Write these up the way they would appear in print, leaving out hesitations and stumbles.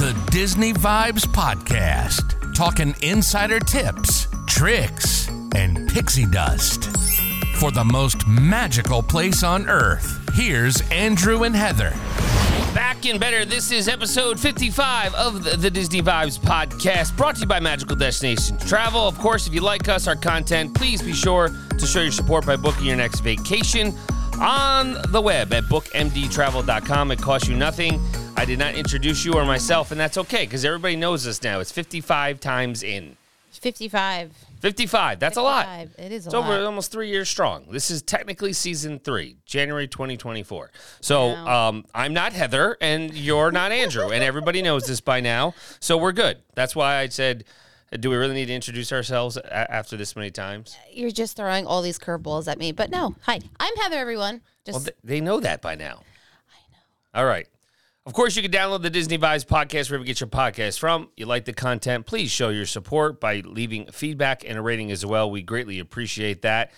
The Disney Vibes Podcast. Talking insider tips, tricks, and pixie dust. For the most magical place on earth, here's Andrew and Heather. Back and better, this is episode 55 of the Disney Vibes Podcast, brought to you by Magical Destinations Travel. Of course, if you like us, our content, please be sure to show your support by booking your next vacation on the web at bookmdtravel.com. It costs you nothing. I did not introduce you or myself, and that's okay, because everybody knows us now. It's 55 times in. 55. That's 55. A lot. It is a lot. So we're almost 3 years strong. This is technically season 3, January 2024. So wow. I'm not Heather, and you're not Andrew, and everybody knows this by now. So we're good. That's why I said, do we really need to introduce ourselves after this many times? You're just throwing all these curveballs at me. But no, hi, I'm Heather, everyone. They know that by now. I know. All right. Of course, you can download the Disney Vibes Podcast wherever you get your podcast from. You like the content, please show your support by leaving feedback and a rating as well. We greatly appreciate that.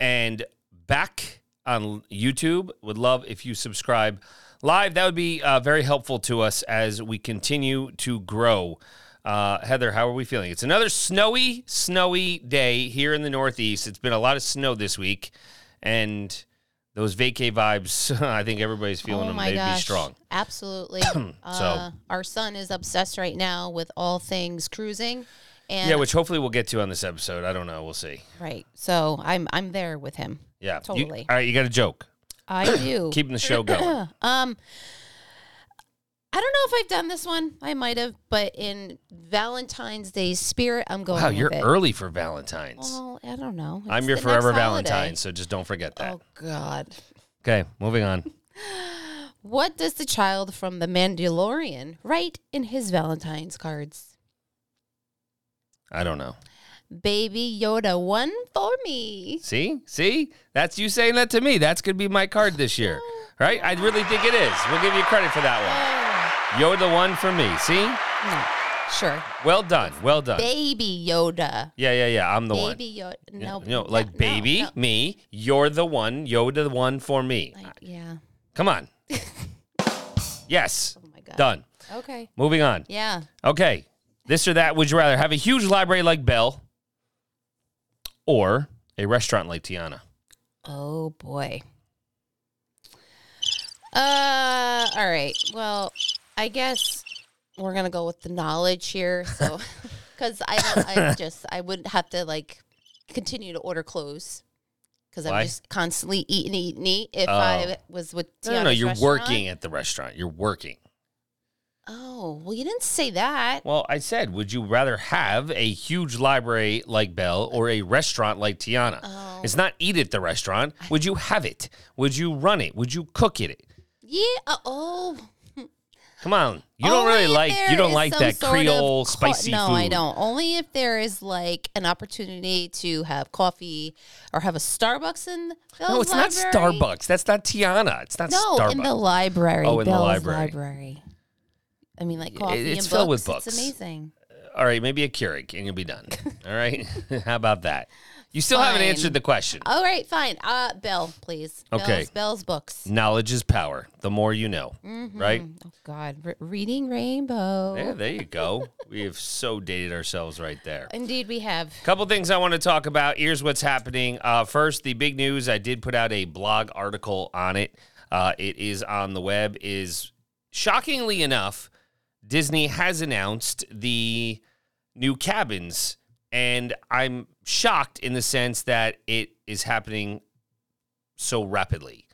And back on YouTube, would love if you subscribe live. That would be very helpful to us as we continue to grow. Heather, how are we feeling? It's another snowy day here in the Northeast. It's been a lot of snow this week, and those vacay vibes, I think everybody's feeling them. They'd be strong. Absolutely. Our son is obsessed right now with all things cruising. And yeah, which hopefully we'll get to on this episode. I don't know. We'll see. Right. So I'm there with him. Yeah. Totally. All right. You got a joke. I do. Keeping the show going. I don't know if I've done this one. I might have, but in Valentine's Day spirit, I'm going. Wow, you're early for Valentine's. Well, I don't know. It's I'm your forever Valentine, so just don't forget that. Oh God. Okay, moving on. What does the child from The Mandalorian write in his Valentine's cards? I don't know. Baby Yoda, one for me. See? That's you saying that to me. That's gonna be my card this year, right? I really think it is. We'll give you credit for that one. Yoda one for me. See? No. Sure. Well done. Baby Yoda. Yeah. I'm the one. Baby Yoda. No. You know, like no, baby, no. Me, you're the one, Yoda the one for me. Yeah. Come on. Yes. Oh, my God. Done. Okay. Moving on. Yeah. Okay. This or that, would you rather have a huge library like Belle or a restaurant like Tiana? Oh, boy. All right. Well, I guess we're going to go with the knowledge here. So, because I wouldn't have to like continue to order clothes because I'm just constantly eating if I was with Tiana's restaurant. No, you're working at the restaurant. You're working. Oh, well, you didn't say that. Well, I said, would you rather have a huge library like Belle or a restaurant like Tiana? Oh. It's not eat at the restaurant. Would you have it? Would you run it? Would you cook it? Yeah. Come on, you don't like that Creole spicy food. No, I don't. Only if there is like an opportunity to have coffee or have a Starbucks in Bell's library. No, it's library. Not Starbucks. That's not Tiana. It's not Starbucks. No, in the library. Oh, in Bell's the library. I mean, like coffee and books. It's filled with books. It's amazing. All right, maybe a Keurig, and you'll be done. All right, how about that? You still haven't answered the question. All right, fine. Belle, please. Okay. Belle's books. Knowledge is power. The more you know, right? Oh, God. Reading Rainbow. Yeah, there you go. We have so dated ourselves right there. Indeed, we have. A couple things I want to talk about. Here's what's happening. First, the big news. I did put out a blog article on it. It is on the web. Is shockingly enough, Disney has announced the new cabins, and I'm shocked in the sense that it is happening so rapidly.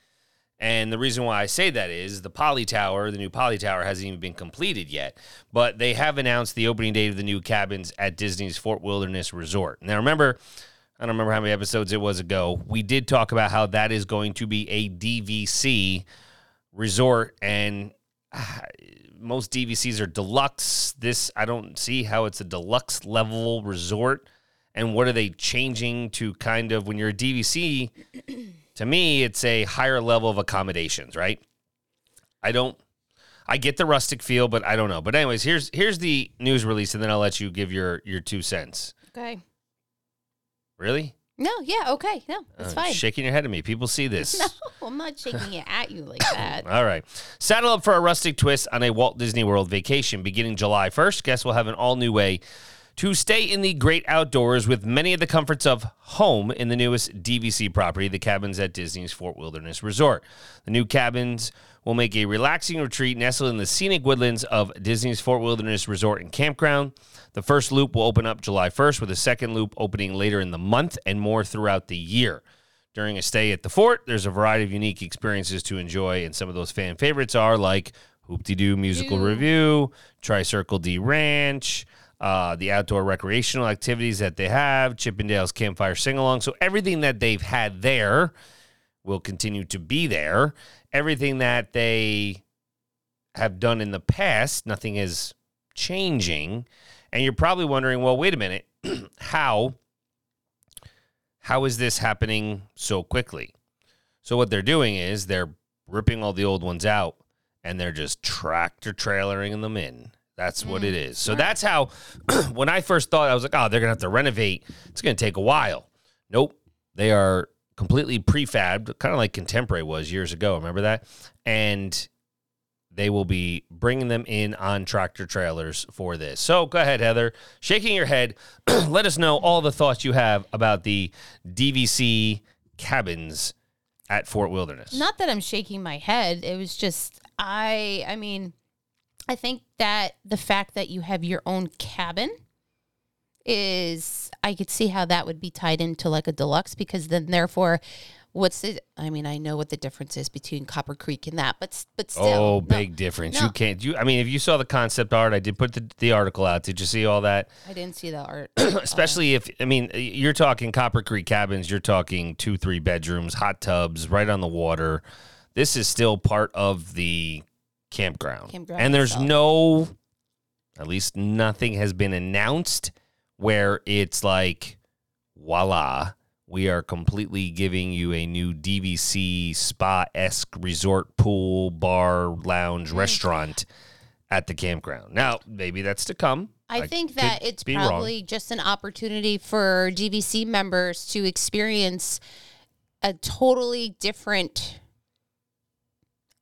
And the reason why I say that is the new Poly Tower hasn't even been completed yet, but they have announced the opening date of the new cabins at Disney's Fort Wilderness Resort. Now, remember, I don't remember how many episodes it was ago, we did talk about how that is going to be a DVC resort, and most DVCs are deluxe. This, I don't see how it's a deluxe level resort. And what are they changing to kind of, when you're a DVC, to me, it's a higher level of accommodations, right? I get the rustic feel, but I don't know. But anyways, here's the news release, and then I'll let you give your 2 cents. Okay. Really? No, yeah, okay. No, that's fine. Shaking your head at me. People see this. No, I'm not shaking it at you like that. All right. Saddle up for a rustic twist on a Walt Disney World vacation. Beginning July 1st, guests will have an all-new way to stay in the great outdoors with many of the comforts of home in the newest DVC property, the cabins at Disney's Fort Wilderness Resort. The new cabins will make a relaxing retreat nestled in the scenic woodlands of Disney's Fort Wilderness Resort and Campground. The first loop will open up July 1st, with a second loop opening later in the month and more throughout the year. During a stay at the fort, there's a variety of unique experiences to enjoy, and some of those fan favorites are like Hoop-Dee-Doo Musical Review, Tri-Circle D Ranch, the outdoor recreational activities that they have, Chippendale's Campfire Singalong. So everything that they've had there will continue to be there. Everything that they have done in the past, nothing is changing. And you're probably wondering, well, wait a minute, how is this happening so quickly? So what they're doing is they're ripping all the old ones out and they're just tractor-trailering them in. That's what it is. So that's how, when I first thought, I was like, oh, they're going to have to renovate. It's going to take a while. Nope. They are completely prefabbed, kind of like Contemporary was years ago. Remember that? And they will be bringing them in on tractor trailers for this. So go ahead, Heather. Shaking your head, let us know all the thoughts you have about the DVC cabins at Fort Wilderness. Not that I'm shaking my head. It was just, I mean, I think that the fact that you have your own cabin is, I could see how that would be tied into like a deluxe, because then therefore, what's it? I mean, I know what the difference is between Copper Creek and that, but still. Oh, big difference. No. You can't. I mean, if you saw the concept art, I did put the article out. Did you see all that? I didn't see the art. Especially if, I mean, you're talking Copper Creek cabins, you're talking 2-3 bedrooms, hot tubs, right on the water. This is still part of the Campground. And there's no, at least nothing has been announced where it's like, voila, we are completely giving you a new DVC spa-esque resort pool, bar, lounge, restaurant at the campground. Now, maybe that's to come. I think that it's probably just an opportunity for DVC members to experience a totally different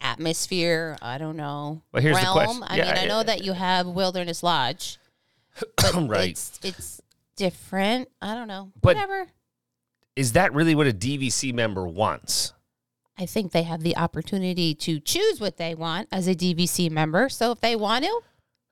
atmosphere, I don't know. But here's the question. I mean, I know that you have Wilderness Lodge. Right. It's different. I don't know. But whatever. Is that really what a DVC member wants? I think they have the opportunity to choose what they want as a DVC member. So if they want to,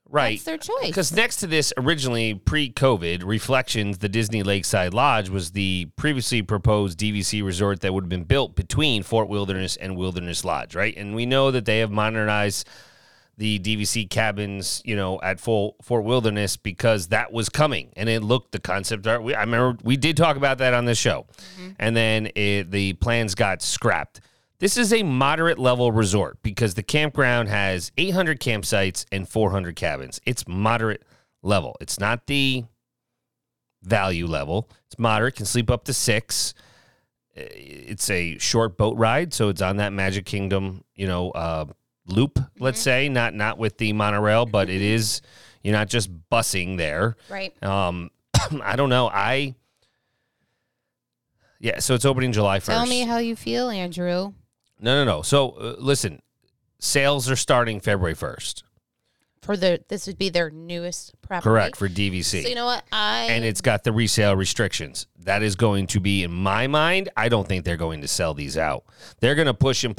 right, that's their choice. Because next to this, originally pre-COVID, Reflections, the Disney Lakeside Lodge, was the previously proposed DVC resort that would have been built between Fort Wilderness and Wilderness Lodge, right? And we know that they have modernized the DVC cabins, you know, at Fort Wilderness, because that was coming. And it looked, the concept art, I remember we did talk about that on this show. Mm-hmm. And then the plans got scrapped. This is a moderate-level resort because the campground has 800 campsites and 400 cabins. It's moderate level. It's not the value level. It's moderate, can sleep up to 6. It's a short boat ride, so it's on that Magic Kingdom, you know, loop, let's say. Not with the monorail, but it is, you're not just bussing there. Right. I don't know. Yeah, so it's opening July 1st. Tell me how you feel, Andrew. No. So, listen, sales are starting February 1st. This would be their newest property. Correct, for DVC. So, you know what? And it's got the resale restrictions. That is going to be, in my mind, I don't think they're going to sell these out. They're going to push, and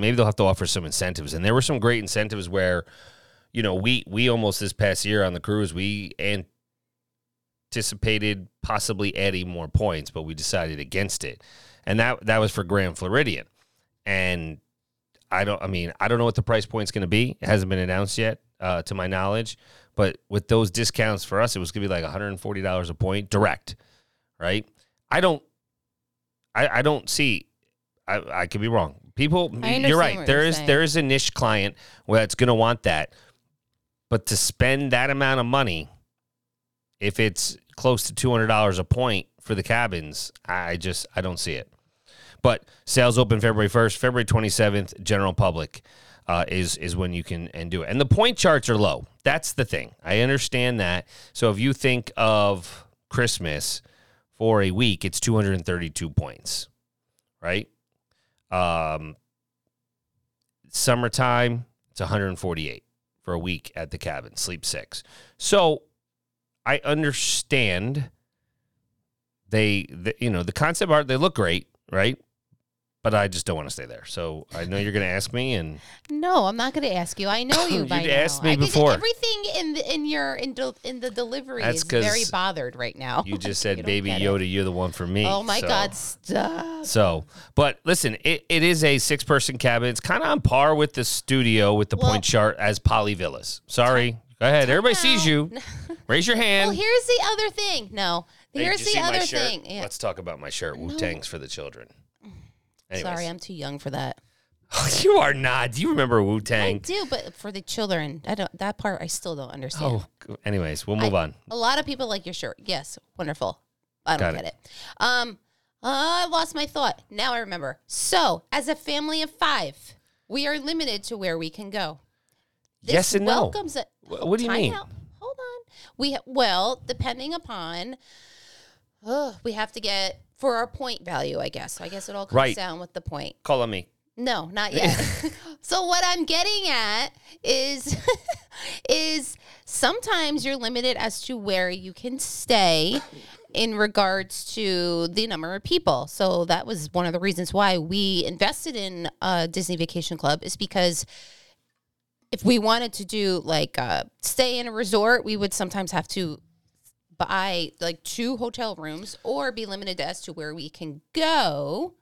maybe they'll have to offer some incentives. And there were some great incentives where, you know, we almost this past year on the cruise, we anticipated possibly adding more points, but we decided against it. And that was for Grand Floridian. And I don't know what the price point's going to be. It hasn't been announced yet, to my knowledge. But with those discounts for us, it was going to be like $140 a point direct, right? I could be wrong. People, you're right. There is a niche client that's going to want that. But to spend that amount of money, if it's close to $200 a point for the cabins, I don't see it. But sales open February 1st. February 27th, general public is when you can and do it. And the point charts are low. That's the thing. I understand that. So if you think of Christmas for a week, it's 232 points, right? Summertime, it's 148 for a week at the cabin, sleep 6. So I understand the concept art, they look great, right? But I just don't want to stay there. So I know you're going to ask me, and no, I'm not going to ask you. I know you by now. You asked me before. Everything in the delivery is very bothered right now. You just said, "Baby Yoda, you're the one for me." Oh my God, stop! So, but listen, it is a 6-person cabin. It's kind of on par with the studio with the point chart as Poly Villas. Sorry, go ahead. Everybody sees you. Raise your hand. Well, here's the other thing. No, here's the other thing. Yeah. Let's talk about my shirt. Wu-Tang's for the children. Anyways. Sorry, I'm too young for that. You are not. Do you remember Wu-Tang? I do, but for the children, I don't. That part I still don't understand. Oh, anyways, we'll move on. A lot of people like your shirt. Yes, wonderful. I don't get it. I lost my thought. Now I remember. So, as a family of 5, we are limited to where we can go. This yes and no. What do you mean? Out. Hold on. Depending upon, we have to get. For our point value, I guess. So I guess it all comes down with the point. Call on me. No, not yet. So what I'm getting at is sometimes you're limited as to where you can stay in regards to the number of people. So that was one of the reasons why we invested in Disney Vacation Club, is because if we wanted to do stay in a resort, we would sometimes have to buy 2 hotel rooms or be limited as to where we can go.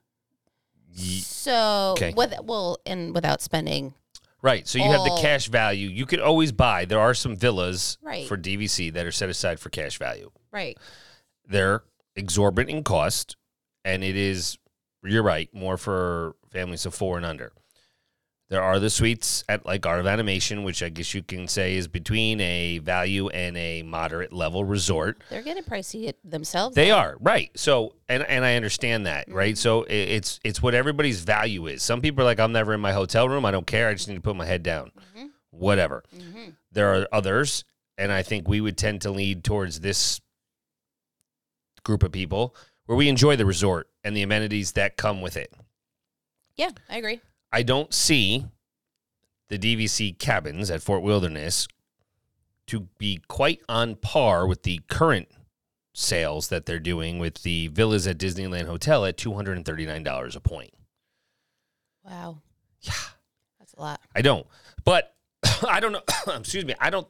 So, without spending. Right. So you have the cash value. You could always buy. There are some villas for DVC that are set aside for cash value. Right. They're exorbitant in cost, and it is, you're right, more for families of 4 and under. There are the suites at Art of Animation, which I guess you can say is between a value and a moderate level resort. They're getting pricey themselves. They are, right. So, and I understand that, mm-hmm. right? So it's what everybody's value is. Some people are like, I'm never in my hotel room. I don't care. I just need to put my head down. Mm-hmm. Whatever. Mm-hmm. There are others, and I think we would tend to lead towards this group of people where we enjoy the resort and the amenities that come with it. Yeah, I agree. I don't see the DVC cabins at Fort Wilderness to be quite on par with the current sales that they're doing with the villas at Disneyland Hotel at $239 a point. Wow. Yeah. That's a lot. I don't. But I don't know. Excuse me. I don't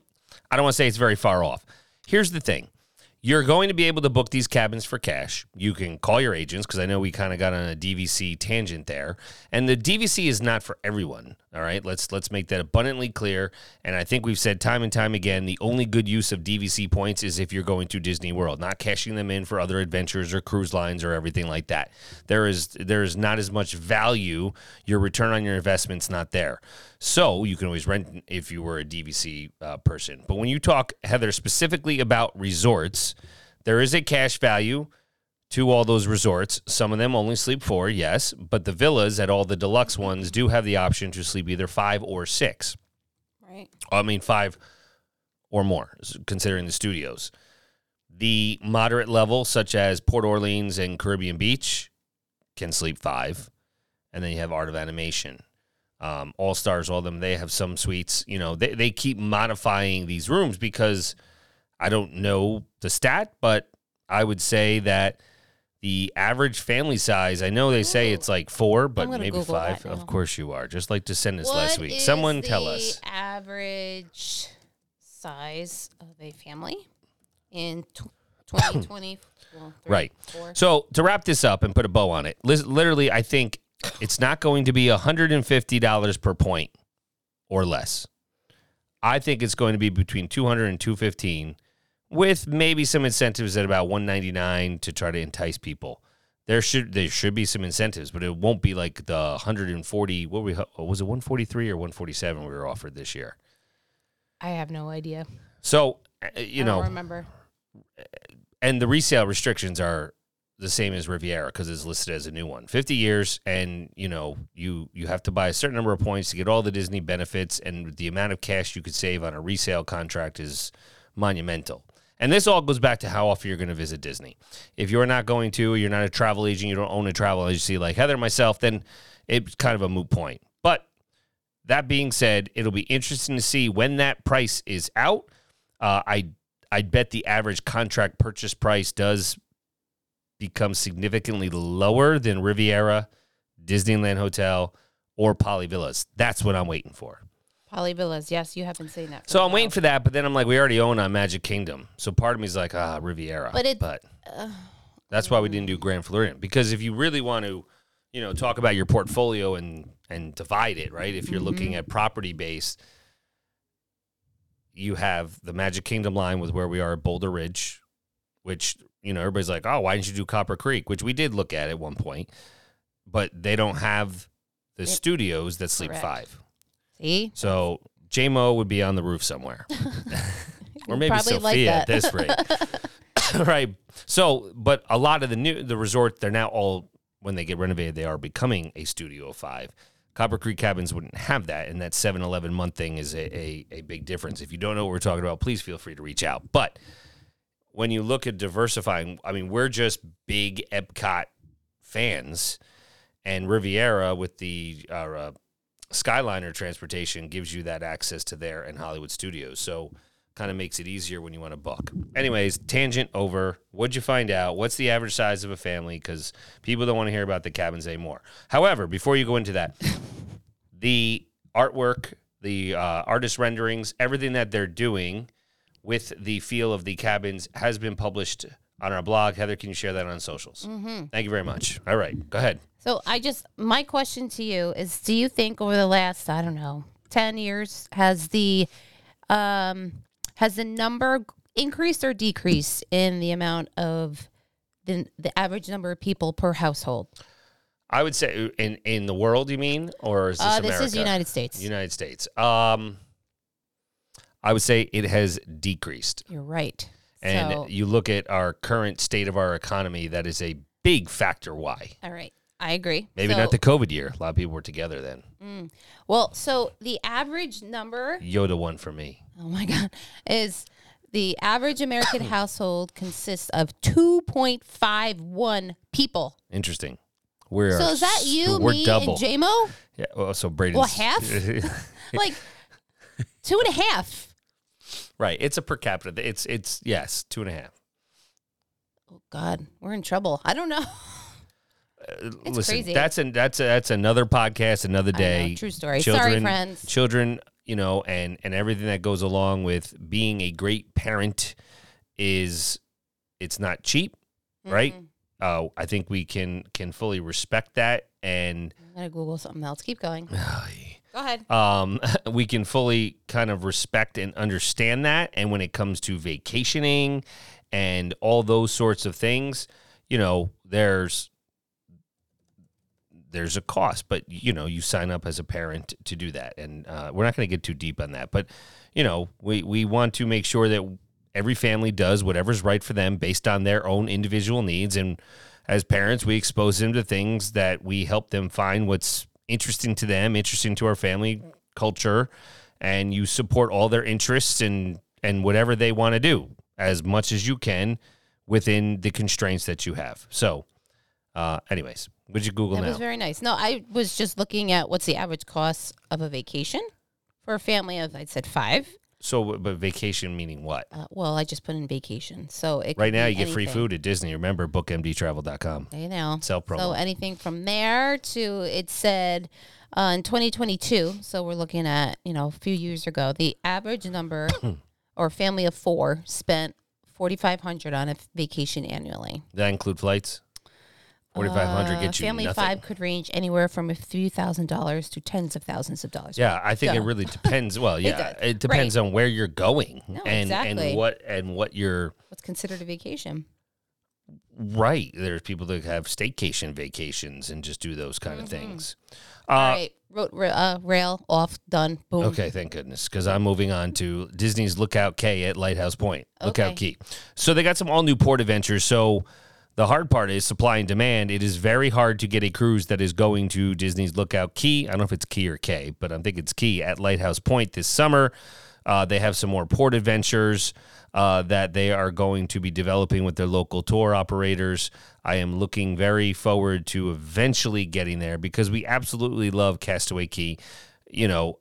want to say it's very far off. Here's the thing. You're going to be able to book these cabins for cash. You can call your agents, because I know we kind of got on a DVC tangent there. And the DVC is not for everyone, all right? Let's make that abundantly clear. And I think we've said time and time again, the only good use of DVC points is if you're going to Disney World, not cashing them in for other adventures or cruise lines or everything like that. There is not as much value. Your return on your investment's not there. So you can always rent if you were a DVC person. But when you talk, Heather, specifically about resorts, there is a cash value to all those resorts. Some of them only sleep 4, yes, but the villas at all the deluxe ones do have the option to sleep either 5 or 6. Right. I mean, 5 or more, considering the studios. The moderate level, such as Port Orleans and Caribbean Beach, can sleep 5. And then you have Art of Animation. All Stars, all of them, they have some suites. You know, they keep modifying these rooms because I don't know the stat, but I would say that the average family size, I know they say it's 4, but maybe Google 5. Of course you are. Just like DeSantis last week. Someone tell us. What is the average size of a family in 2020? Right. 4. So to wrap this up and put a bow on it, literally I think it's not going to be $150 per point or less. I think it's going to be between $200 and $215 with maybe some incentives at about $199 to try to entice people. There should be some incentives, but it won't be like the $140. Was it $143 or $147 we were offered this year? I have no idea. So, I don't remember. And the resale restrictions are the same as Riviera because it's listed as a new one. 50 years, and, you have to buy a certain number of points to get all the Disney benefits, and the amount of cash you could save on a resale contract is monumental. And this all goes back to how often you're going to visit Disney. If you're not going to, you're not a travel agent, you don't own a travel agency like Heather and myself, then it's kind of a moot point. But that being said, it'll be interesting to see when that price is out. I'd bet the average contract purchase price does become significantly lower than Riviera, Disneyland Hotel, or Poly Villas. That's what I'm waiting for. Poly Villas, yes, you haven't seen that. So I'm waiting for that, but then I'm like, we already own on Magic Kingdom. So part of me is like, Riviera. But that's why we didn't do Grand Floridian. Because if you really want to, you know, talk about your portfolio and divide it, right? If you're looking at property-based, you have the Magic Kingdom line with where we are at Boulder Ridge, which, you know, everybody's like, oh, why didn't you do Copper Creek? Which we did look at one point. But they don't have the studios that Sleep Five. See? So J-Mo would be on the roof somewhere. Or maybe Sophia at this rate. Right. So, but a lot of the resorts, they're now all, when they get renovated, they are becoming a Studio 5. Copper Creek Cabins wouldn't have that, and that 7-11 month thing is a big difference. If you don't know what we're talking about, please feel free to reach out. But when you look at diversifying, I mean, we're just big Epcot fans, and Riviera with the Skyliner transportation gives you that access to there and Hollywood Studios. So kind of makes it easier when you want to book. Anyways, tangent over. What'd you find out? What's the average size of a family? Because people don't want to hear about the cabins anymore. However, before you go into that, the artwork, the artist renderings, everything that they're doing with the feel of the cabins has been published on our blog. Heather, can you share that on socials? Thank you very much. All right, go ahead. So my question to you is, do you think over the last, 10 years, has the number increased or decreased in the amount of the average number of people per household? I would say in the world, you mean? Or is this America? This is United States. United States. I would say it has decreased. You're right. And you look at our current state of our economy, that is a big factor why. All right. I agree. Maybe not the COVID year. A lot of people were together then. Well, so the average number. Yoda one for me. Oh, my God, is the average American household consists of 2.51 people. Interesting. So is that you, me, double. And J-Mo? Yeah, well, so Braden's. Well, half? Like 2.5. Right, it's a per capita. It's yes, 2.5. Oh, God, we're in trouble. I don't know. It's listen, crazy. That's another podcast, another day. True story. Sorry, friends. Children. You know, and everything that goes along with being a great parent it's not cheap, right? I think we can fully respect that. And I'm gonna Google something else. Keep going. Go ahead. We can fully kind of respect and understand that. And when it comes to vacationing and all those sorts of things, you know, there's a cost, but, you know, you sign up as a parent to do that. And we're not going to get too deep on that. But, you know, we want to make sure that every family does whatever's right for them based on their own individual needs. And as parents, we expose them to things that we help them find what's interesting to them, interesting to our family culture. And you support all their interests and whatever they want to do as much as you can within the constraints that you have. So, anyways. Would you Google that now? That was very nice. No, I was just looking at what's the average cost of a vacation for a family of, I said 5. So, but vacation meaning what? Well, I just put in vacation. So it right now you get free food at Disney. Remember, bookmdtravel.com. I know. Self-promo. So anything from there to, it said in 2022, so we're looking at, you know, a few years ago, the average number or family of 4 spent $4,500 on a vacation annually. Does that include flights? 4,500 gets you family nothing. 5 could range anywhere from a few $1,000 to tens of thousands of dollars. Yeah, I think it really depends. Well, yeah, it depends on where you're going and what's considered a vacation. Right, there's people that have staycation vacations and just do those kind of things. All right, rail off, done, boom. Okay, thank goodness, because I'm moving on to Disney's Lookout Cay at Lighthouse Point, Lookout Key. So they got some all new port adventures. So. The hard part is supply and demand. It is very hard to get a cruise that is going to Disney's Lookout Cay. I don't know if it's Key or K, but I think it's Key at Lighthouse Point this summer. They have some more port adventures that they are going to be developing with their local tour operators. I am looking very forward to eventually getting there because we absolutely love Castaway Key. You know,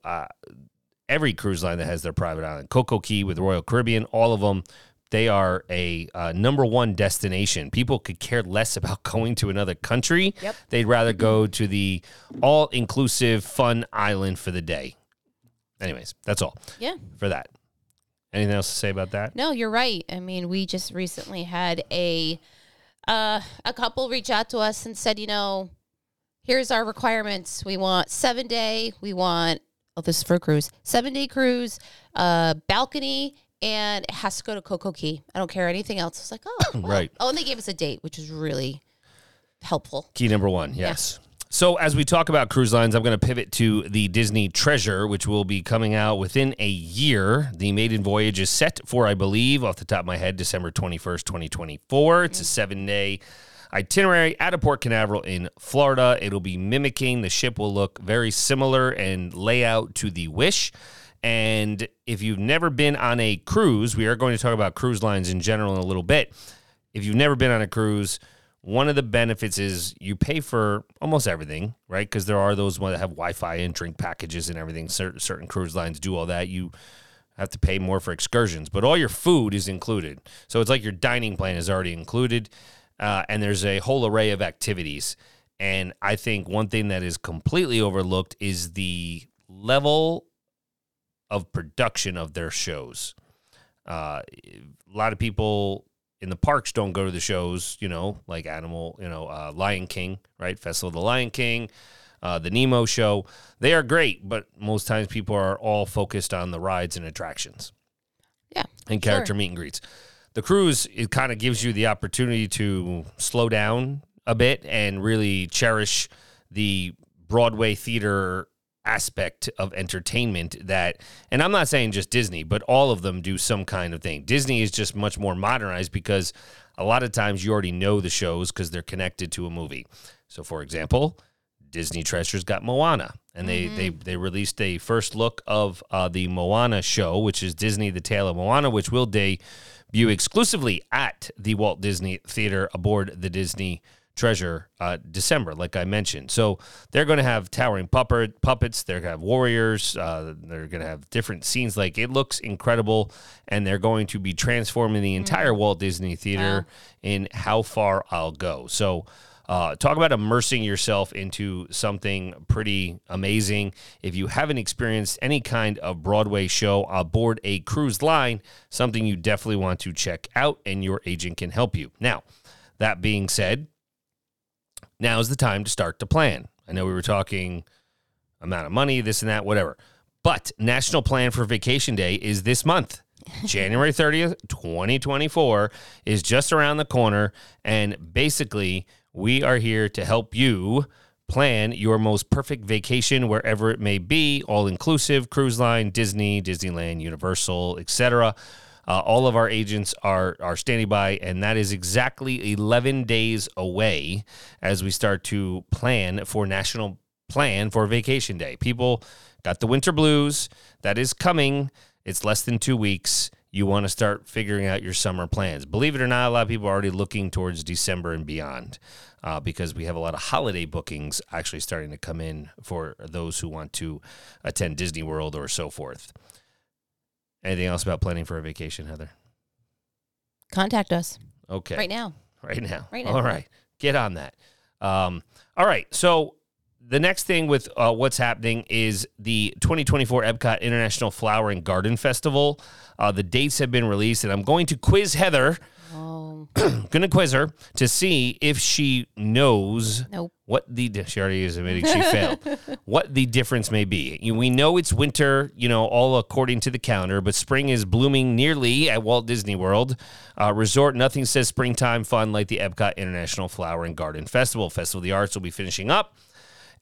every cruise line that has their private island, CocoCay with Royal Caribbean, all of them, they are a number one destination. People could care less about going to another country. Yep. They'd rather go to the all-inclusive fun island for the day. Anyways, that's all. Yeah. For that. Anything else to say about that? No, you're right. I mean, we just recently had a couple reach out to us and said, you know, here's our requirements. We want 7-day. We want, oh, this is for a cruise, 7-day cruise, balcony, and it has to go to CocoCay. I don't care anything else. I was like, oh, well. Right. Oh, and they gave us a date, which is really helpful. Key number one, yes. Yeah. So as we talk about cruise lines, I'm going to pivot to the Disney Treasure, which will be coming out within a year. The maiden voyage is set for, I believe, off the top of my head, December 21st, 2024. It's a 7-day itinerary out of Port Canaveral in Florida. It'll be mimicking. The ship will look very similar and layout to the Wish. And if you've never been on a cruise, we are going to talk about cruise lines in general in a little bit. If you've never been on a cruise, one of the benefits is you pay for almost everything, right? Because there are those ones that have Wi-Fi and drink packages and everything. Certain cruise lines do all that. You have to pay more for excursions, but all your food is included. So it's like your dining plan is already included, and there's a whole array of activities. And I think one thing that is completely overlooked is the level of production of their shows. A lot of people in the parks don't go to the shows, you know, like Lion King, right? Festival of the Lion King, the Nemo show. They are great, but most times people are all focused on the rides and attractions. Yeah. And character meet and greets. The cruise, it kind of gives you the opportunity to slow down a bit and really cherish the Broadway theater aspect of entertainment that, and I'm not saying just Disney, but all of them do some kind of thing. Disney is just much more modernized because a lot of times you already know the shows because they're connected to a movie. So for example, Disney Treasure's got Moana, and they released a first look of the Moana show, which is Disney, The Tale of Moana, which will debut exclusively at the Walt Disney Theater aboard the Disney Treasure, December, like I mentioned. So they're going to have towering puppets. They're going to have warriors. They're going to have different scenes. Like, it looks incredible, and they're going to be transforming the entire Walt Disney Theater in How Far I'll Go. So talk about immersing yourself into something pretty amazing. If you haven't experienced any kind of Broadway show aboard a cruise line, something you definitely want to check out, and your agent can help you. Now, that being said, now is the time to start to plan. I know we were talking amount of money, this and that, whatever. But National Plan for Vacation Day is this month. January 30th, 2024 is just around the corner. And basically, we are here to help you plan your most perfect vacation wherever it may be, all-inclusive, cruise line, Disney, Disneyland, Universal, etc. All of our agents are standing by, and that is exactly 11 days away as we start to plan for National Plan for Vacation Day. People got the winter blues. That is coming. It's less than 2 weeks. You want to start figuring out your summer plans. Believe it or not, a lot of people are already looking towards December and beyond because we have a lot of holiday bookings actually starting to come in for those who want to attend Disney World or so forth. Anything else about planning for a vacation, Heather? Contact us. Okay. Right now. All right. Get on that. All right. So the next thing with what's happening is the 2024 Epcot International Flower and Garden Festival. The dates have been released, and I'm going to quiz Heather. Oh. Going to quiz her to see if she knows what the she already is admitting she failed. What the difference may be. We know it's winter, you know, all according to the calendar, but spring is blooming nearly at Walt Disney World Resort. Nothing says springtime fun like the Epcot International Flower and Garden Festival. Festival of the Arts will be finishing up,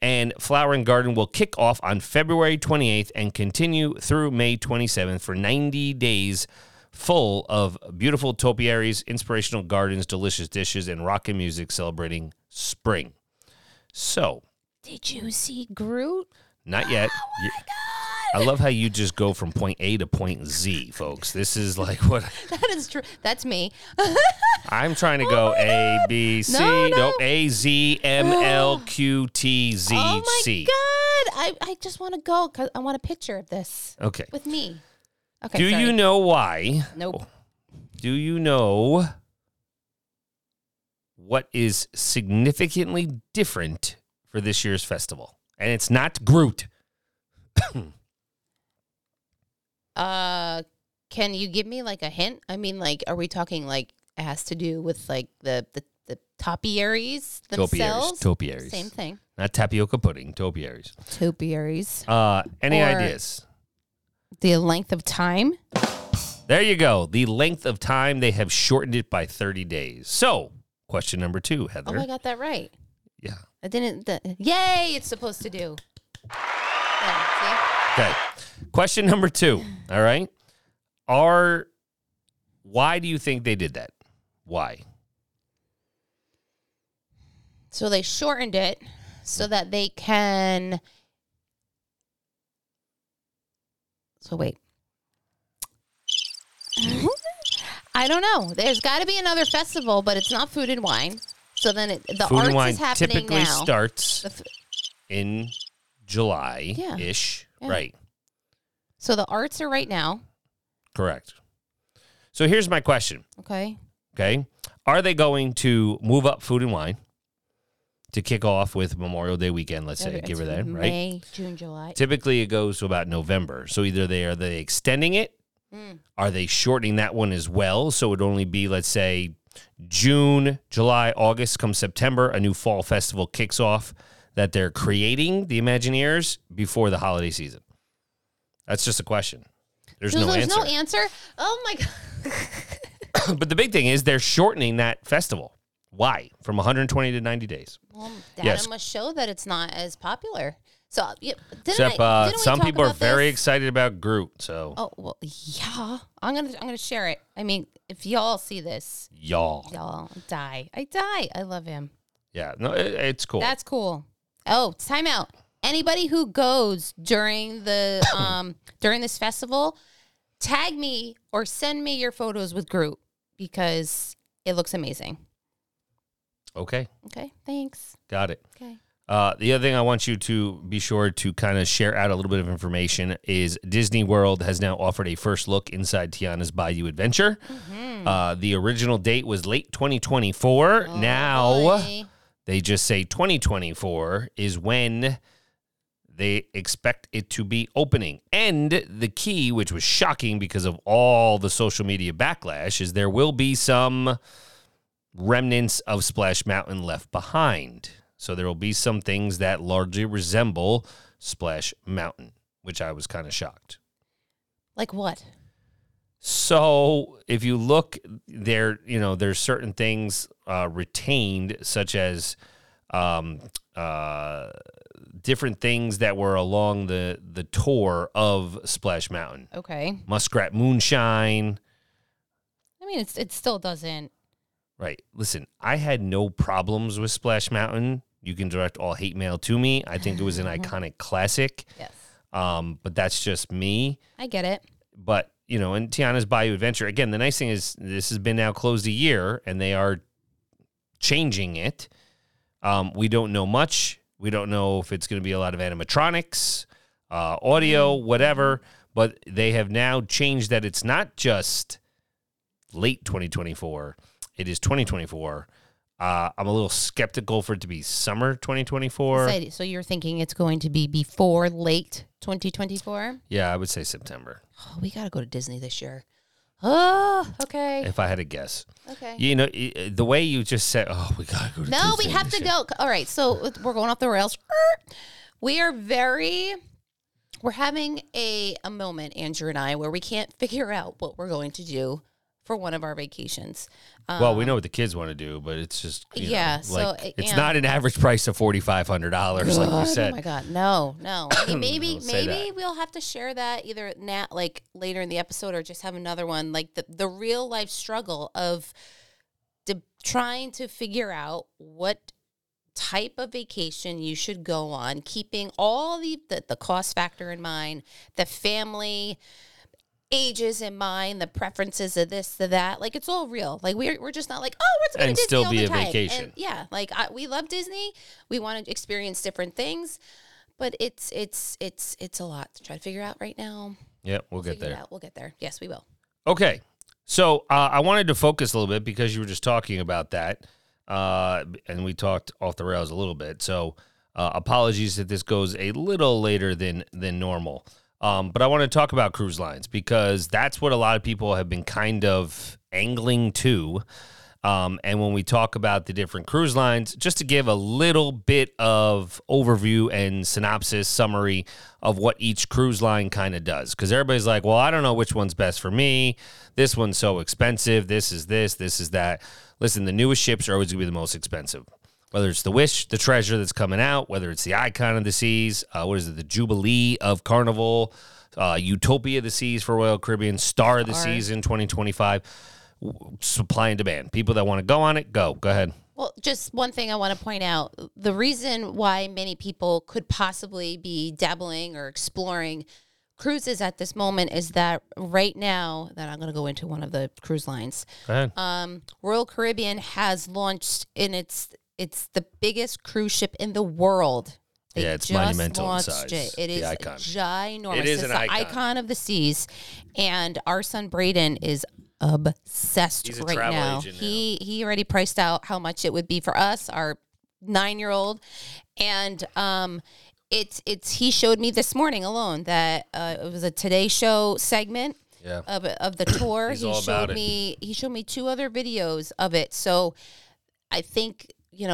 and Flower and Garden will kick off on February 28th and continue through May 27th for 90 days. Full of beautiful topiaries, inspirational gardens, delicious dishes, and rockin' music celebrating spring. So, did you see Groot? Not yet. Oh my God. I love how you just go from point A to point Z, folks. This is like what... That is true. That's me. I'm trying to go A, B, C, A, Z, M, L, Q, T, Z, C. Oh, my God. I just want to go because I want a picture of this. Okay. With me. Okay. Do you know why? Nope. Do you know what is significantly different for this year's festival? And it's not Groot. Can you give me like a hint? I mean, like, are we talking like it has to do with like the topiaries themselves? Topiaries. Same thing. Not tapioca pudding. Topiaries. Topiaries. Any ideas? The length of time. There you go. The length of time. They have shortened it by 30 days. So, question number 2, Heather. Oh, I got that right. Yeah. I didn't. Yay! It's supposed to do. Yeah, see? Okay. Question number 2. All right. Why do you think they did that? Why? So they shortened it so that they can. So wait. I don't know. There's got to be another festival, but it's not Food and Wine. So then the food arts and wine is happening typically now. Starts in July-ish. Yeah. Right. So the arts are right now. Correct. So here's my question. Okay. Are they going to move up Food and Wine to kick off with Memorial Day weekend, let's say, give her that, right? May, June, July. Typically it goes to about November. So either are they extending it? Mm. Are they shortening that one as well? So it would only be, let's say, June, July, August, come September, a new fall festival kicks off that they're creating, the Imagineers, before the holiday season. That's just a question. There's no answer. Oh, my God. But the big thing is they're shortening that festival. Why? From 120 to 90 days. Well, data must show that it's not as popular. So, some people are very excited about Groot. So, oh well, yeah. I'm gonna share it. I mean, if y'all see this, y'all die. I love him. Yeah, no, it's cool. That's cool. Oh, time out. Anybody who goes during the during this festival, tag me or send me your photos with Groot because it looks amazing. Okay. Okay. Thanks. Got it. Okay. The other thing I want you to be sure to kind of share out a little bit of information is Disney World has now offered a first look inside Tiana's Bayou Adventure. Mm-hmm. The original date was late 2024. Oh, now they just say 2024 is when they expect it to be opening. And the key, which was shocking because of all the social media backlash, is there will be some remnants of Splash Mountain left behind. So there will be some things that largely resemble Splash Mountain, which I was kind of shocked. Like what? So if you look there, there's certain things retained, such as different things that were along the tour of Splash Mountain. Okay. Muskrat Moonshine. I mean, it still doesn't. Right. Listen, I had no problems with Splash Mountain. You can direct all hate mail to me. I think it was an iconic classic. Yes. But that's just me. I get it. But, in Tiana's Bayou Adventure, again, the nice thing is this has been now closed a year, and they are changing it. We don't know much. We don't know if it's going to be a lot of animatronics, audio, whatever. But they have now changed that it's not just late 2024. It is 2024. I'm a little skeptical for it to be summer 2024. So you're thinking it's going to be before late 2024? Yeah, I would say September. Oh, we got to go to Disney this year. Oh, okay. If I had a guess. Okay. The way you just said, oh, we got to go to Disney. No, we have to go. All right, so we're going off the rails. We are we're having a moment, Andrew and I, where we can't figure out what we're going to do for one of our vacations. We know what the kids want to do, but it's just, it's not an average price of $4,500, like you said. Oh, my God. No. Maybe we'll have to share that either later in the episode or just have another one, like the real life struggle of trying to figure out what type of vacation you should go on, keeping all the cost factor in mind, the family ages in mind, the preferences of this, the that. Like, it's all real. Like, we're just not like, oh, we're going to Disney all the time. And still be a vacation. And, yeah. Like, we love Disney. We want to experience different things. But it's a lot to try to figure out right now. Yeah, we'll get there. We'll get there. Yes, we will. Okay. So I wanted to focus a little bit because you were just talking about that. And we talked off the rails a little bit. So apologies that this goes a little later than normal. But I want to talk about cruise lines because that's what a lot of people have been kind of angling to. And when we talk about the different cruise lines, just to give a little bit of overview and synopsis summary of what each cruise line kind of does. Because everybody's like, well, I don't know which one's best for me. This one's so expensive. This is this. This is that. Listen, the newest ships are always going to be the most expensive. Whether it's the Wish, the Treasure that's coming out, whether it's the Icon of the Seas, the Jubilee of Carnival, Utopia of the Seas for Royal Caribbean, Star of the Seas in 2025. Supply and demand. People that want to go on it, go ahead. Well, just one thing I want to point out. The reason why many people could possibly be dabbling or exploring cruises at this moment is that right now, that I'm going to go into one of the cruise lines. Go ahead. Royal Caribbean has launched in it's the biggest cruise ship in the world. They it's monumental in size. It is ginormous. It is an icon. The Icon of the Seas. And our son Braden is obsessed right now. He already priced out how much it would be for us, our 9-year-old, and he showed me this morning alone that it was a Today Show segment of the tour. He showed me two other videos of it. So I think,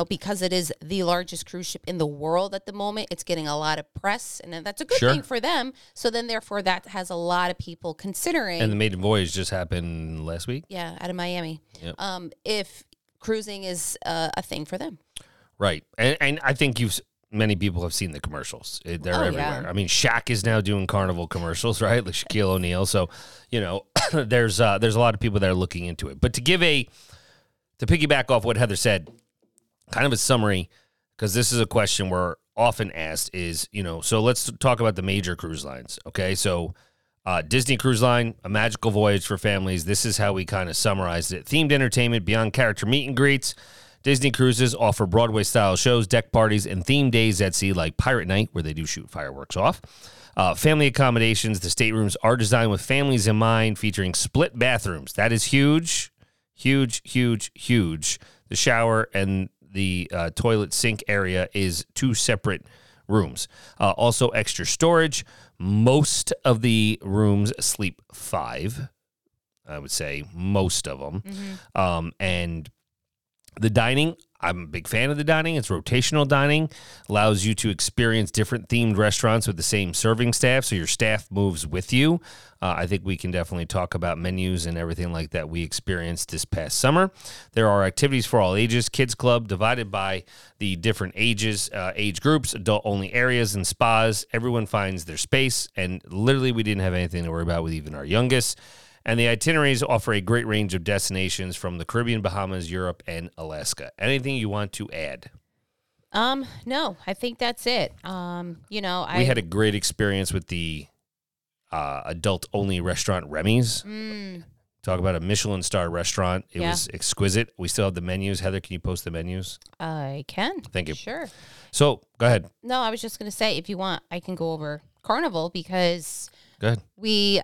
because it is the largest cruise ship in the world at the moment, it's getting a lot of press, and that's a good thing for them. So then, therefore, that has a lot of people considering. And the maiden voyage just happened last week? Yeah, out of Miami. Yep. If cruising is a thing for them. Right. And I think many people have seen the commercials. They're everywhere. Yeah. I mean, Shaq is now doing Carnival commercials, right? Like Shaquille O'Neal. So, there's a lot of people that are looking into it. But to piggyback off what Heather said, kind of a summary, because this is a question we're often asked is, so let's talk about the major cruise lines, okay? So Disney Cruise Line, a magical voyage for families. This is how we kind of summarized it. Themed entertainment beyond character meet and greets. Disney Cruises offer Broadway-style shows, deck parties, and themed days at sea like Pirate Night, where they do shoot fireworks off. Family accommodations. The staterooms are designed with families in mind, featuring split bathrooms. That is huge, huge, huge, huge. The shower and the toilet sink area is two separate rooms. Also extra storage. Most of the rooms sleep 5, I would say, most of them. Mm-hmm. And the dining, I'm a big fan of the dining. It's rotational dining. Allows you to experience different themed restaurants with the same serving staff, so your staff moves with you. I think we can definitely talk about menus and everything like that we experienced this past summer. There are activities for all ages. Kids Club divided by the different ages, age groups, adult-only areas, and spas. Everyone finds their space, and literally we didn't have anything to worry about with even our youngest. And the itineraries offer a great range of destinations from the Caribbean, Bahamas, Europe, and Alaska. Anything you want to add? No, I think that's it. We had a great experience with the adult-only restaurant Remy's. Mm. Talk about a Michelin-star restaurant. It was exquisite. We still have the menus. Heather, can you post the menus? I can. Thank you. Sure. So, go ahead. No, I was just going to say, if you want, I can go over Carnival because we...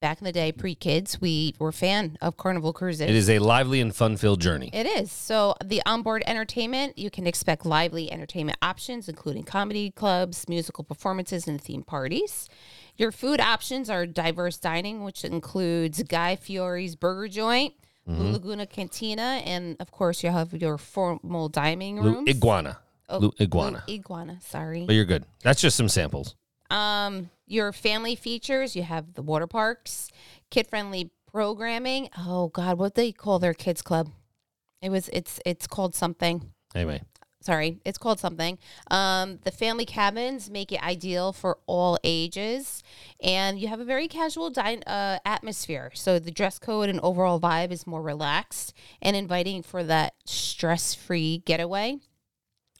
Back in the day, pre-kids, we were a fan of Carnival Cruises. It is a lively and fun-filled journey. It is. So the onboard entertainment, you can expect lively entertainment options, including comedy clubs, musical performances, and theme parties. Your food options are diverse dining, which includes Guy Fieri's Burger Joint, Blue Laguna Cantina, and, of course, you have your formal dining rooms. Iguana. Iguana, sorry. But you're good. That's just some samples. Your family features, you have the water parks, kid-friendly programming. Oh, God, what do they call their kids' club? It's called something. Anyway. Sorry, it's called something. The family cabins make it ideal for all ages. And you have a very casual atmosphere. So the dress code and overall vibe is more relaxed and inviting for that stress-free getaway.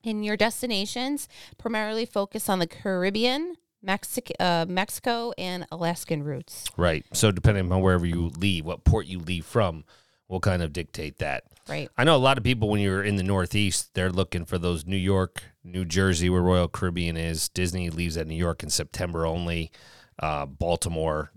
In your destinations, primarily focus on the Caribbean, Mexico, and Alaskan routes. Right. So depending on wherever you leave, what port you leave from, will kind of dictate that. Right. I know a lot of people, when you're in the Northeast, they're looking for those New York, New Jersey, where Royal Caribbean is. Disney leaves at New York in September only. Baltimore,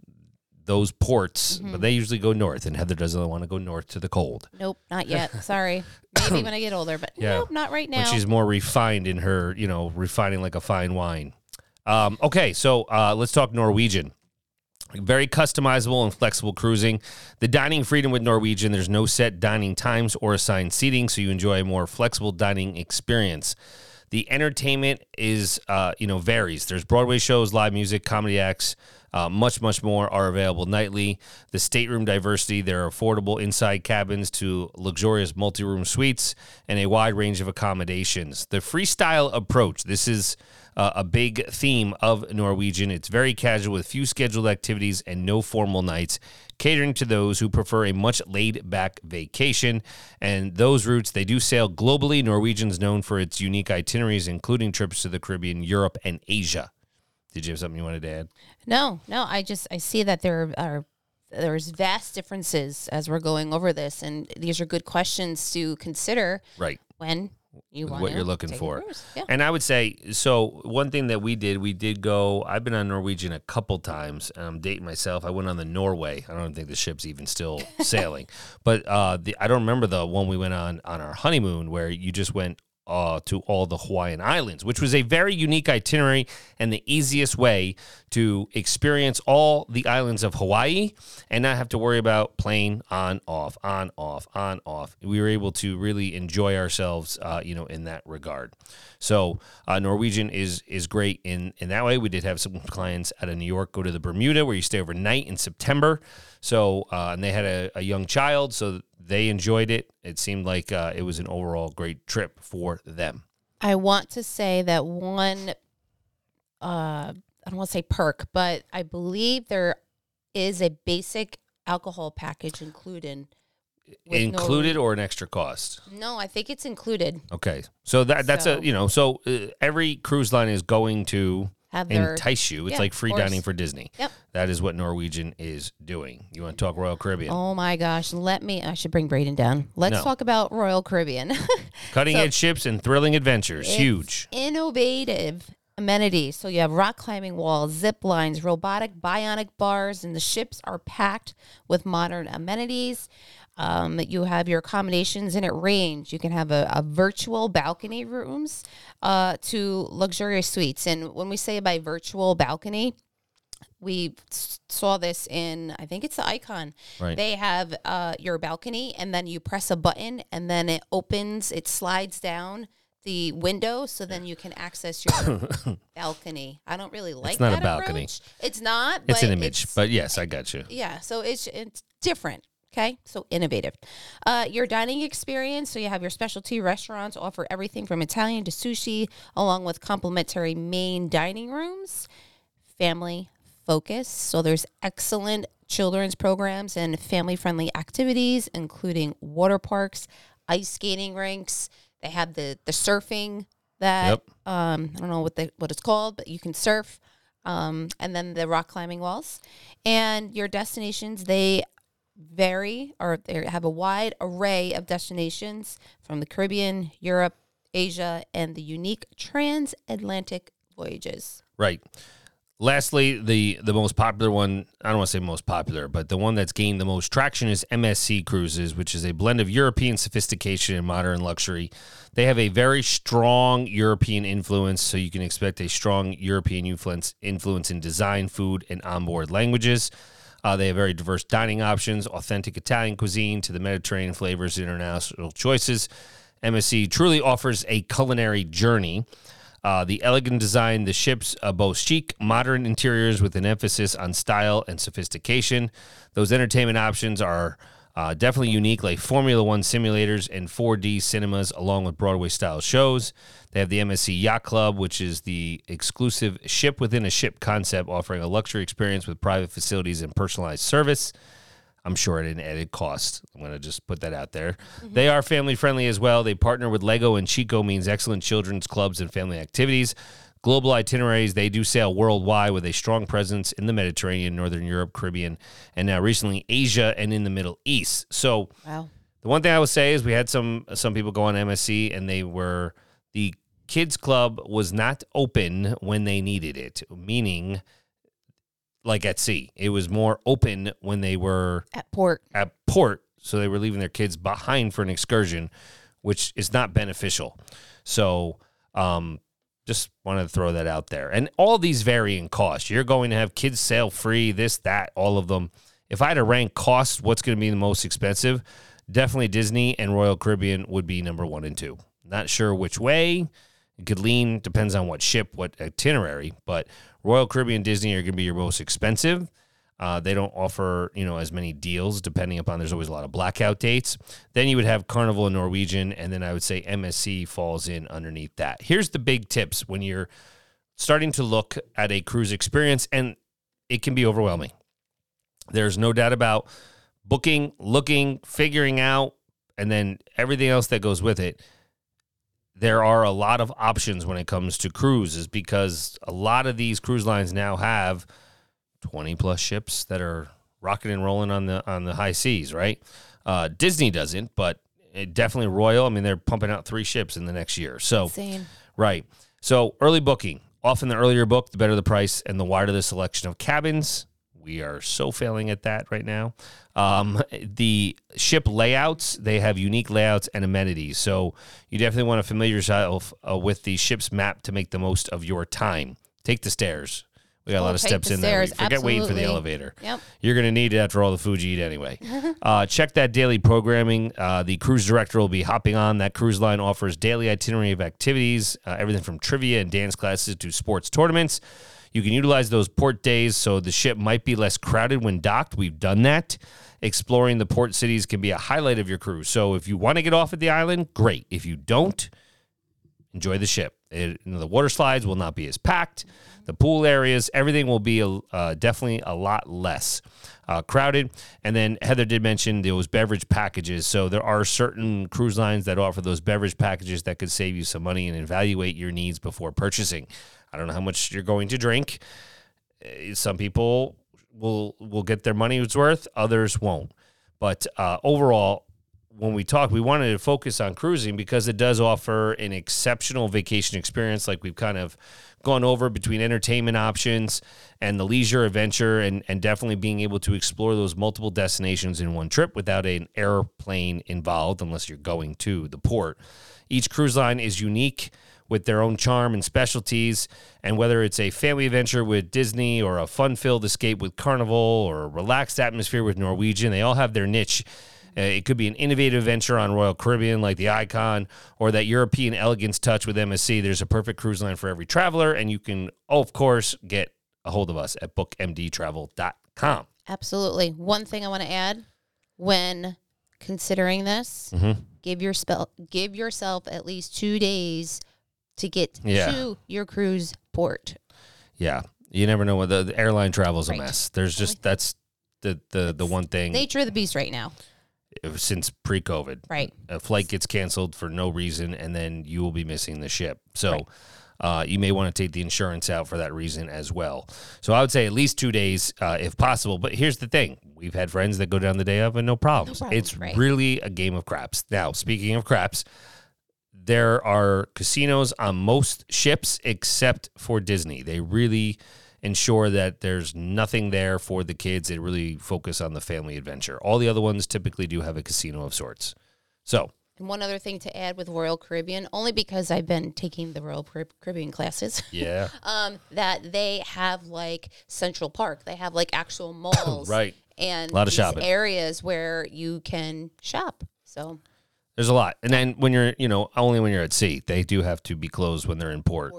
those ports, but they usually go north, and Heather doesn't want to go north to the cold. Nope, not yet. Sorry. Maybe when I get older, but nope, not right now. When she's more refined in her, you know, refining like a fine wine. Okay, so let's talk Norwegian. Very customizable and flexible cruising. The dining freedom with Norwegian, there's no set dining times or assigned seating, so you enjoy a more flexible dining experience. The entertainment is, you know, varies. There's Broadway shows, live music, comedy acts, much more are available nightly. The stateroom diversity, there are affordable inside cabins to luxurious multi-room suites and a wide range of accommodations. The freestyle approach, this is a big theme of Norwegian. It's very casual with few scheduled activities and no formal nights, catering to those who prefer a much laid-back vacation. And those routes, they do sail globally. Norwegian's known for its unique itineraries, including trips to the Caribbean, Europe, and Asia. Did you have something you wanted to add? No. I see that there's vast differences as we're going over this, and these are good questions to consider. Right. When you want what you're looking for. Yeah. And I would say, so one thing that we did go, I've been on Norwegian a couple times, and I'm dating myself. I went on the Norway. I don't think the ship's even still sailing. But I don't remember the one we went on our honeymoon where you just went to all the Hawaiian Islands, which was a very unique itinerary and the easiest way to experience all the islands of Hawaii and not have to worry about plane on, off, on, off, on, off. We were able to really enjoy ourselves, in that regard. So Norwegian is great in that way. We did have some clients out of New York go to the Bermuda where you stay overnight in September. So and they had a young child, so they enjoyed it. It seemed like it was an overall great trip for them. I want to say that one, I don't want to say perk, but I believe there is a basic alcohol package included. Included or an extra cost? No, I think it's included. Okay. So every cruise line is going to entice you. It's like free dining for Disney. Yep. That is what Norwegian is doing. You want to talk Royal Caribbean? Oh, my gosh. I should bring Braden down. Let's talk about Royal Caribbean. Cutting-edge ships and thrilling adventures. Huge. Innovative amenities. So you have rock climbing walls, zip lines, robotic bionic bars, and the ships are packed with modern amenities. You have your accommodations, and it range. You can have a virtual balcony rooms to luxurious suites. And when we say by virtual balcony, we saw this in, I think it's the Icon. Right. They have your balcony, and then you press a button, and then it opens, it slides down the window, so then you can access your balcony. I don't really like that approach. It's not a balcony. It's not. It's an image, but yes, I got you. Yeah, so it's different. Okay, so innovative. Your dining experience, so you have your specialty restaurants offer everything from Italian to sushi, along with complimentary main dining rooms. Family focused, so there's excellent children's programs and family-friendly activities, including water parks, ice skating rinks. They have the surfing that, I don't know what it's called, but you can surf. And then the rock climbing walls. And your destinations, they have a wide array of destinations from the Caribbean, Europe, Asia, and the unique transatlantic voyages. Right. Lastly, the most popular one, I don't want to say most popular, but the one that's gained the most traction is MSC Cruises, which is a blend of European sophistication and modern luxury. They have a very strong European influence, so you can expect a strong European influence in design, food, and onboard languages. They have very diverse dining options, authentic Italian cuisine to the Mediterranean flavors, international choices. MSC truly offers a culinary journey. The elegant design, the ships boast chic, modern interiors with an emphasis on style and sophistication. Those entertainment options are definitely unique, like Formula One simulators and 4D cinemas, along with Broadway-style shows. They have the MSC Yacht Club, which is the exclusive ship-within-a-ship concept, offering a luxury experience with private facilities and personalized service. I'm sure at an added cost. I'm going to just put that out there. Mm-hmm. They are family friendly as well. They partner with Lego and Chico Means Excellent Children's Clubs and Family Activities. Global itineraries, they do sail worldwide with a strong presence in the Mediterranean, Northern Europe, Caribbean, and now recently Asia and in the Middle East. So wow. The one thing I would say is we had some people go on MSC and they were, the kids club was not open when they needed it, meaning like at sea. It was more open when they were at port. So they were leaving their kids behind for an excursion, which is not beneficial. So, just wanted to throw that out there. And all these varying costs. You're going to have kids sail free, this, that, all of them. If I had to rank costs, what's going to be the most expensive? Definitely Disney and Royal Caribbean would be number 1 and 2. Not sure which way. It could lean, depends on what ship, what itinerary. But Royal Caribbean, Disney are going to be your most expensive. They don't offer, as many deals, depending upon, there's always a lot of blackout dates. Then you would have Carnival and Norwegian, and then I would say MSC falls in underneath that. Here's the big tips when you're starting to look at a cruise experience, and it can be overwhelming. There's no doubt about booking, looking, figuring out, and then everything else that goes with it. There are a lot of options when it comes to cruises because a lot of these cruise lines now have 20-plus ships that are rocking and rolling on the high seas, right? Disney doesn't, but definitely Royal. I mean, they're pumping out 3 ships in the next year. So, insane. Right. So early booking. Often the earlier book, the better the price and the wider the selection of cabins. We are so failing at that right now. The ship layouts, they have unique layouts and amenities. So you definitely want to familiar yourself with the ship's map to make the most of your time. Take the stairs. We got a lot of steps in there. Forget absolutely. Waiting for the elevator. Yep. You're going to need it after all the food you eat anyway. Check that daily programming. The cruise director will be hopping on. That cruise line offers daily itinerary of activities, everything from trivia and dance classes to sports tournaments. You can utilize those port days so the ship might be less crowded when docked. We've done that. Exploring the port cities can be a highlight of your cruise. So if you want to get off at the island, great. If you don't, enjoy the ship. The water slides will not be as packed. The pool areas, everything will be definitely a lot less crowded. And then Heather did mention those beverage packages. So there are certain cruise lines that offer those beverage packages that could save you some money and evaluate your needs before purchasing. I don't know how much you're going to drink. Some people will get their money's worth. Others won't. But overall, when we talk, we wanted to focus on cruising because it does offer an exceptional vacation experience like we've kind of gone over between entertainment options and the leisure adventure and definitely being able to explore those multiple destinations in one trip without an airplane involved unless you're going to the port. Each cruise line is unique with their own charm and specialties, and whether it's a family adventure with Disney or a fun-filled escape with Carnival or a relaxed atmosphere with Norwegian, they all have their niche. It could be an innovative venture on Royal Caribbean like the Icon or that European elegance touch with MSC. There's a perfect cruise line for every traveler, and you can, of course, get a hold of us at bookmdtravel.com. Absolutely. One thing I want to add when considering this, give yourself at least 2 days to get to your cruise port. Yeah. You never know. The airline travel is a mess. There's just that's the one thing. Nature of the beast right now. Since pre-COVID. Right. A flight gets canceled for no reason, and then you will be missing the ship. So you may want to take the insurance out for that reason as well. So I would say at least 2 days if possible. But here's the thing. We've had friends that go down the day of and no problems. It's really a game of craps. Now, speaking of craps, there are casinos on most ships except for Disney. They really ensure that there's nothing there for the kids. They really focus on the family adventure. All the other ones typically do have a casino of sorts. So, and one other thing to add with Royal Caribbean, only because I've been taking the Royal Caribbean classes. Yeah. That they have like Central Park. They have like actual malls. Right. And a lot of shopping areas where you can shop. So there's a lot. And then when you're, only when you're at sea, they do have to be closed when they're in port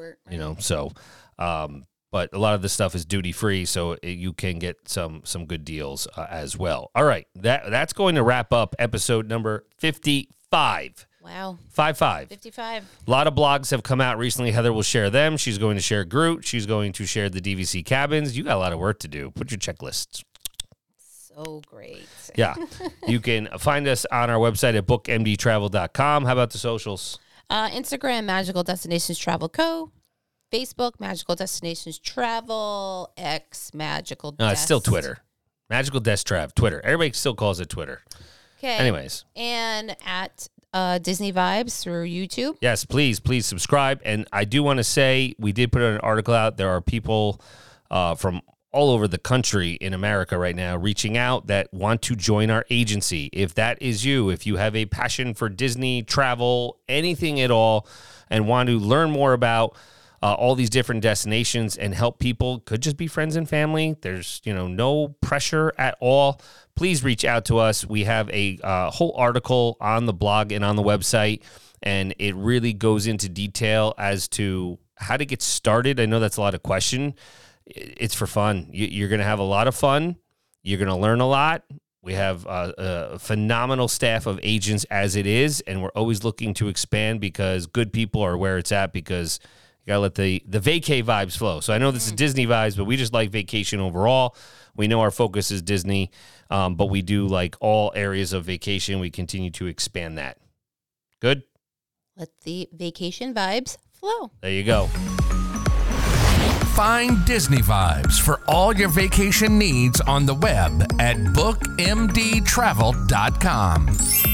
so, but a lot of this stuff is duty-free, so you can get some good deals as well. All right, that's going to wrap up episode number 55. Wow. 55. 55. A lot of blogs have come out recently. Heather will share them. She's going to share Groot. She's going to share the DVC cabins. You got a lot of work to do. Put your checklists. so great. Yeah. You can find us on our website at bookmdtravel.com. How about the socials? Instagram, Magical Destinations Travel Co. Facebook, Magical Destinations Travel. X, Magical Dest. No, it's still Twitter. Magical Dest Trav, Twitter. Everybody still calls it Twitter. Okay. Anyways. And at Disney Vibes through YouTube. Yes, please subscribe. And I do want to say, we did put an article out. There are people from all over the country in America right now reaching out that want to join our agency. If that is you, if you have a passion for Disney travel, anything at all, and want to learn more about all these different destinations and help people, could just be friends and family. There's, no pressure at all. Please reach out to us. We have a whole article on the blog and on the website, and it really goes into detail as to how to get started. I know that's a lot of question. It's for fun. You're going to have a lot of fun. You're going to learn a lot. We have a phenomenal staff of agents as it is, and we're always looking to expand because good people are where it's at, because you got to let the vacay vibes flow. So I know this is Disney vibes, but we just like vacation overall. We know our focus is Disney, but we do like all areas of vacation. We continue to expand that. Good? Let the vacation vibes flow. There you go. Find Disney Vibes for all your vacation needs on the web at bookmdtravel.com.